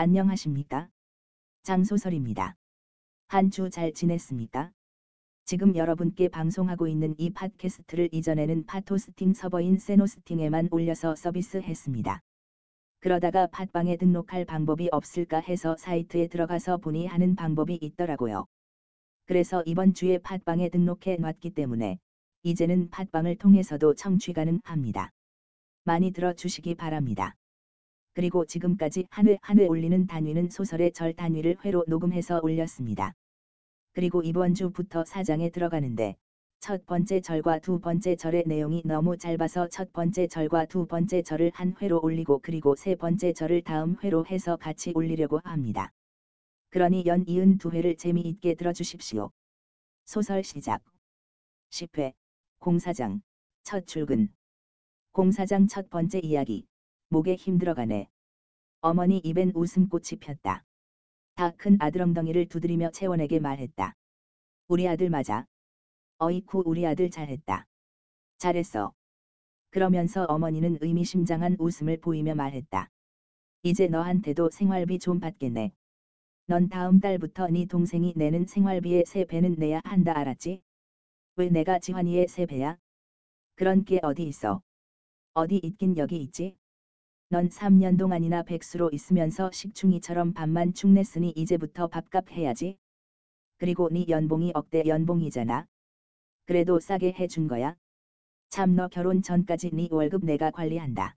안녕하십니까? 장소설입니다. 한 주 잘 지냈습니까? 지금 여러분께 방송하고 있는 이 팟캐스트를 이전에는 팟호스팅 서버인 세노스팅에만 올려서 서비스했습니다. 그러다가 팟빵에 등록할 방법이 없을까 해서 사이트에 들어가서 보니 하는 방법이 있더라고요. 그래서 이번 주에 팟빵에 등록해 놨기 때문에 이제는 팟빵을 통해서도 청취 가능합니다. 많이 들어주시기 바랍니다. 그리고 지금까지 한 회 올리는 단위는 소설의 절 단위를 회로 녹음해서 올렸습니다. 그리고 이번 주부터 4장에 들어가는데 첫 번째 절과 두 번째 절의 내용이 너무 짧아서 첫 번째 절과 두 번째 절을 한 회로 올리고 그리고 세 번째 절을 다음 회로 해서 같이 올리려고 합니다. 그러니 연이은 두 회를 재미있게 들어주십시오. 소설 시작 10회 공사장 첫 출근 공사장 첫 번째 이야기 목에 힘들어가네. 어머니 입엔 웃음꽃이 폈다. 다 큰 아들 엉덩이를 두드리며 채원에게 말했다. 우리 아들 맞아. 어이쿠 우리 아들 잘했다. 잘했어. 그러면서 어머니는 의미심장한 웃음을 보이며 말했다. 이제 너한테도 생활비 좀 받겠네. 넌 다음 달부터 네 동생이 내는 생활비의 3배는 내야 한다 알았지? 왜 내가 지환이의 3배야? 그런 게 어디 있어? 어디 있긴 여기 있지? 넌 3년 동안이나 백수로 있으면서 식충이처럼 밥만 축냈으니 이제부터 밥값 해야지. 그리고 네 연봉이 억대 연봉이잖아. 그래도 싸게 해준 거야. 참 너 결혼 전까지 네 월급 내가 관리한다.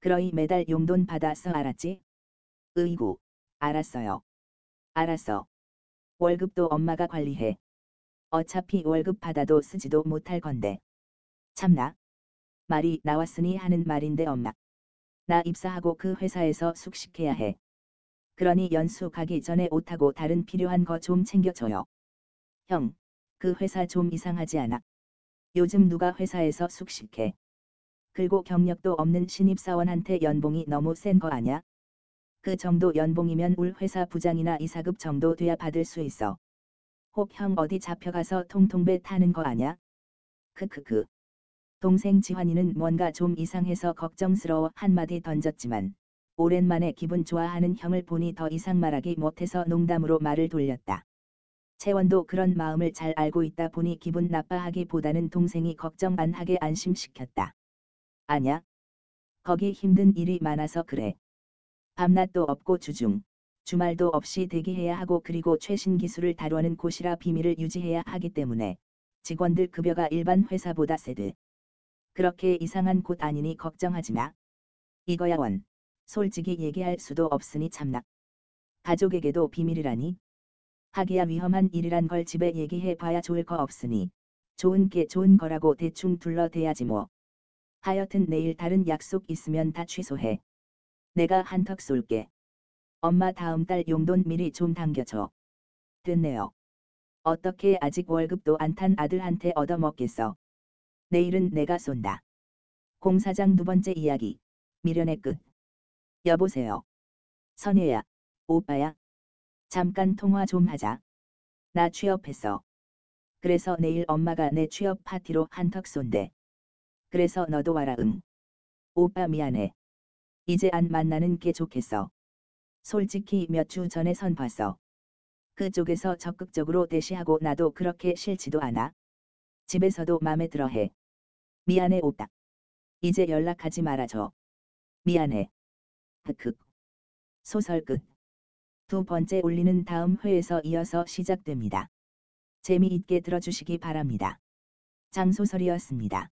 그러이 매달 용돈 받아서 알았지? 으이구. 알았어요. 알았어. 월급도 엄마가 관리해. 어차피 월급 받아도 쓰지도 못할 건데. 참나. 말이 나왔으니 하는 말인데 엄마. 나 입사하고 그 회사에서 숙식해야 해. 그러니 연수 가기 전에 옷하고 다른 필요한 거 좀 챙겨줘요. 형. 그 회사 좀 이상하지 않아? 요즘 누가 회사에서 숙식해? 그리고 경력도 없는 신입사원한테 연봉이 너무 센 거 아냐? 그 정도 연봉이면 올 회사 부장이나 이사급 정도 돼야 받을 수 있어. 혹 형 어디 잡혀가서 통통배 타는 거 아냐? 크크크. 동생 지환이는 뭔가 좀 이상해서 걱정스러워 한마디 던졌지만 오랜만에 기분 좋아하는 형을 보니 더 이상 말하기 못해서 농담으로 말을 돌렸다. 채원도 그런 마음을 잘 알고 있다 보니 기분 나빠하기보다는 동생이 걱정 안 하게 안심시켰다. 아냐. 거기 힘든 일이 많아서 그래. 밤낮도 없고 주중, 주말도 없이 대기해야 하고 그리고 최신 기술을 다루는 곳이라 비밀을 유지해야 하기 때문에 직원들 급여가 일반 회사보다 세대. 그렇게 이상한 곳 아니니 걱정하지 마. 이거야 원. 솔직히 얘기할 수도 없으니 참나. 가족에게도 비밀이라니. 하기야 위험한 일이란 걸 집에 얘기해 봐야 좋을 거 없으니 좋은 게 좋은 거라고 대충 둘러대야지 뭐. 하여튼 내일 다른 약속 있으면 다 취소해. 내가 한턱 쏠게. 엄마 다음 달 용돈 미리 좀 당겨줘. 됐네요. 어떻게 아직 월급도 안 탄 아들한테 얻어먹겠어. 내일은 내가 쏜다. 공사장 두 번째 이야기. 미련의 끝. 여보세요. 선혜야. 오빠야. 잠깐 통화 좀 하자. 나 취업했어. 그래서 내일 엄마가 내 취업 파티로 한턱 쏜대. 그래서 너도 와라 응. 오빠 미안해. 이제 안 만나는 게 좋겠어. 솔직히 몇 주 전에 선 봤어. 그쪽에서 적극적으로 대시하고 나도 그렇게 싫지도 않아. 집에서도 맘에 들어해. 미안해 오빠. 이제 연락하지 말아줘. 미안해. 흑흑. 소설 끝. 두 번째 올리는 다음 회에서 이어서 시작됩니다. 재미있게 들어주시기 바랍니다. 장소설이었습니다.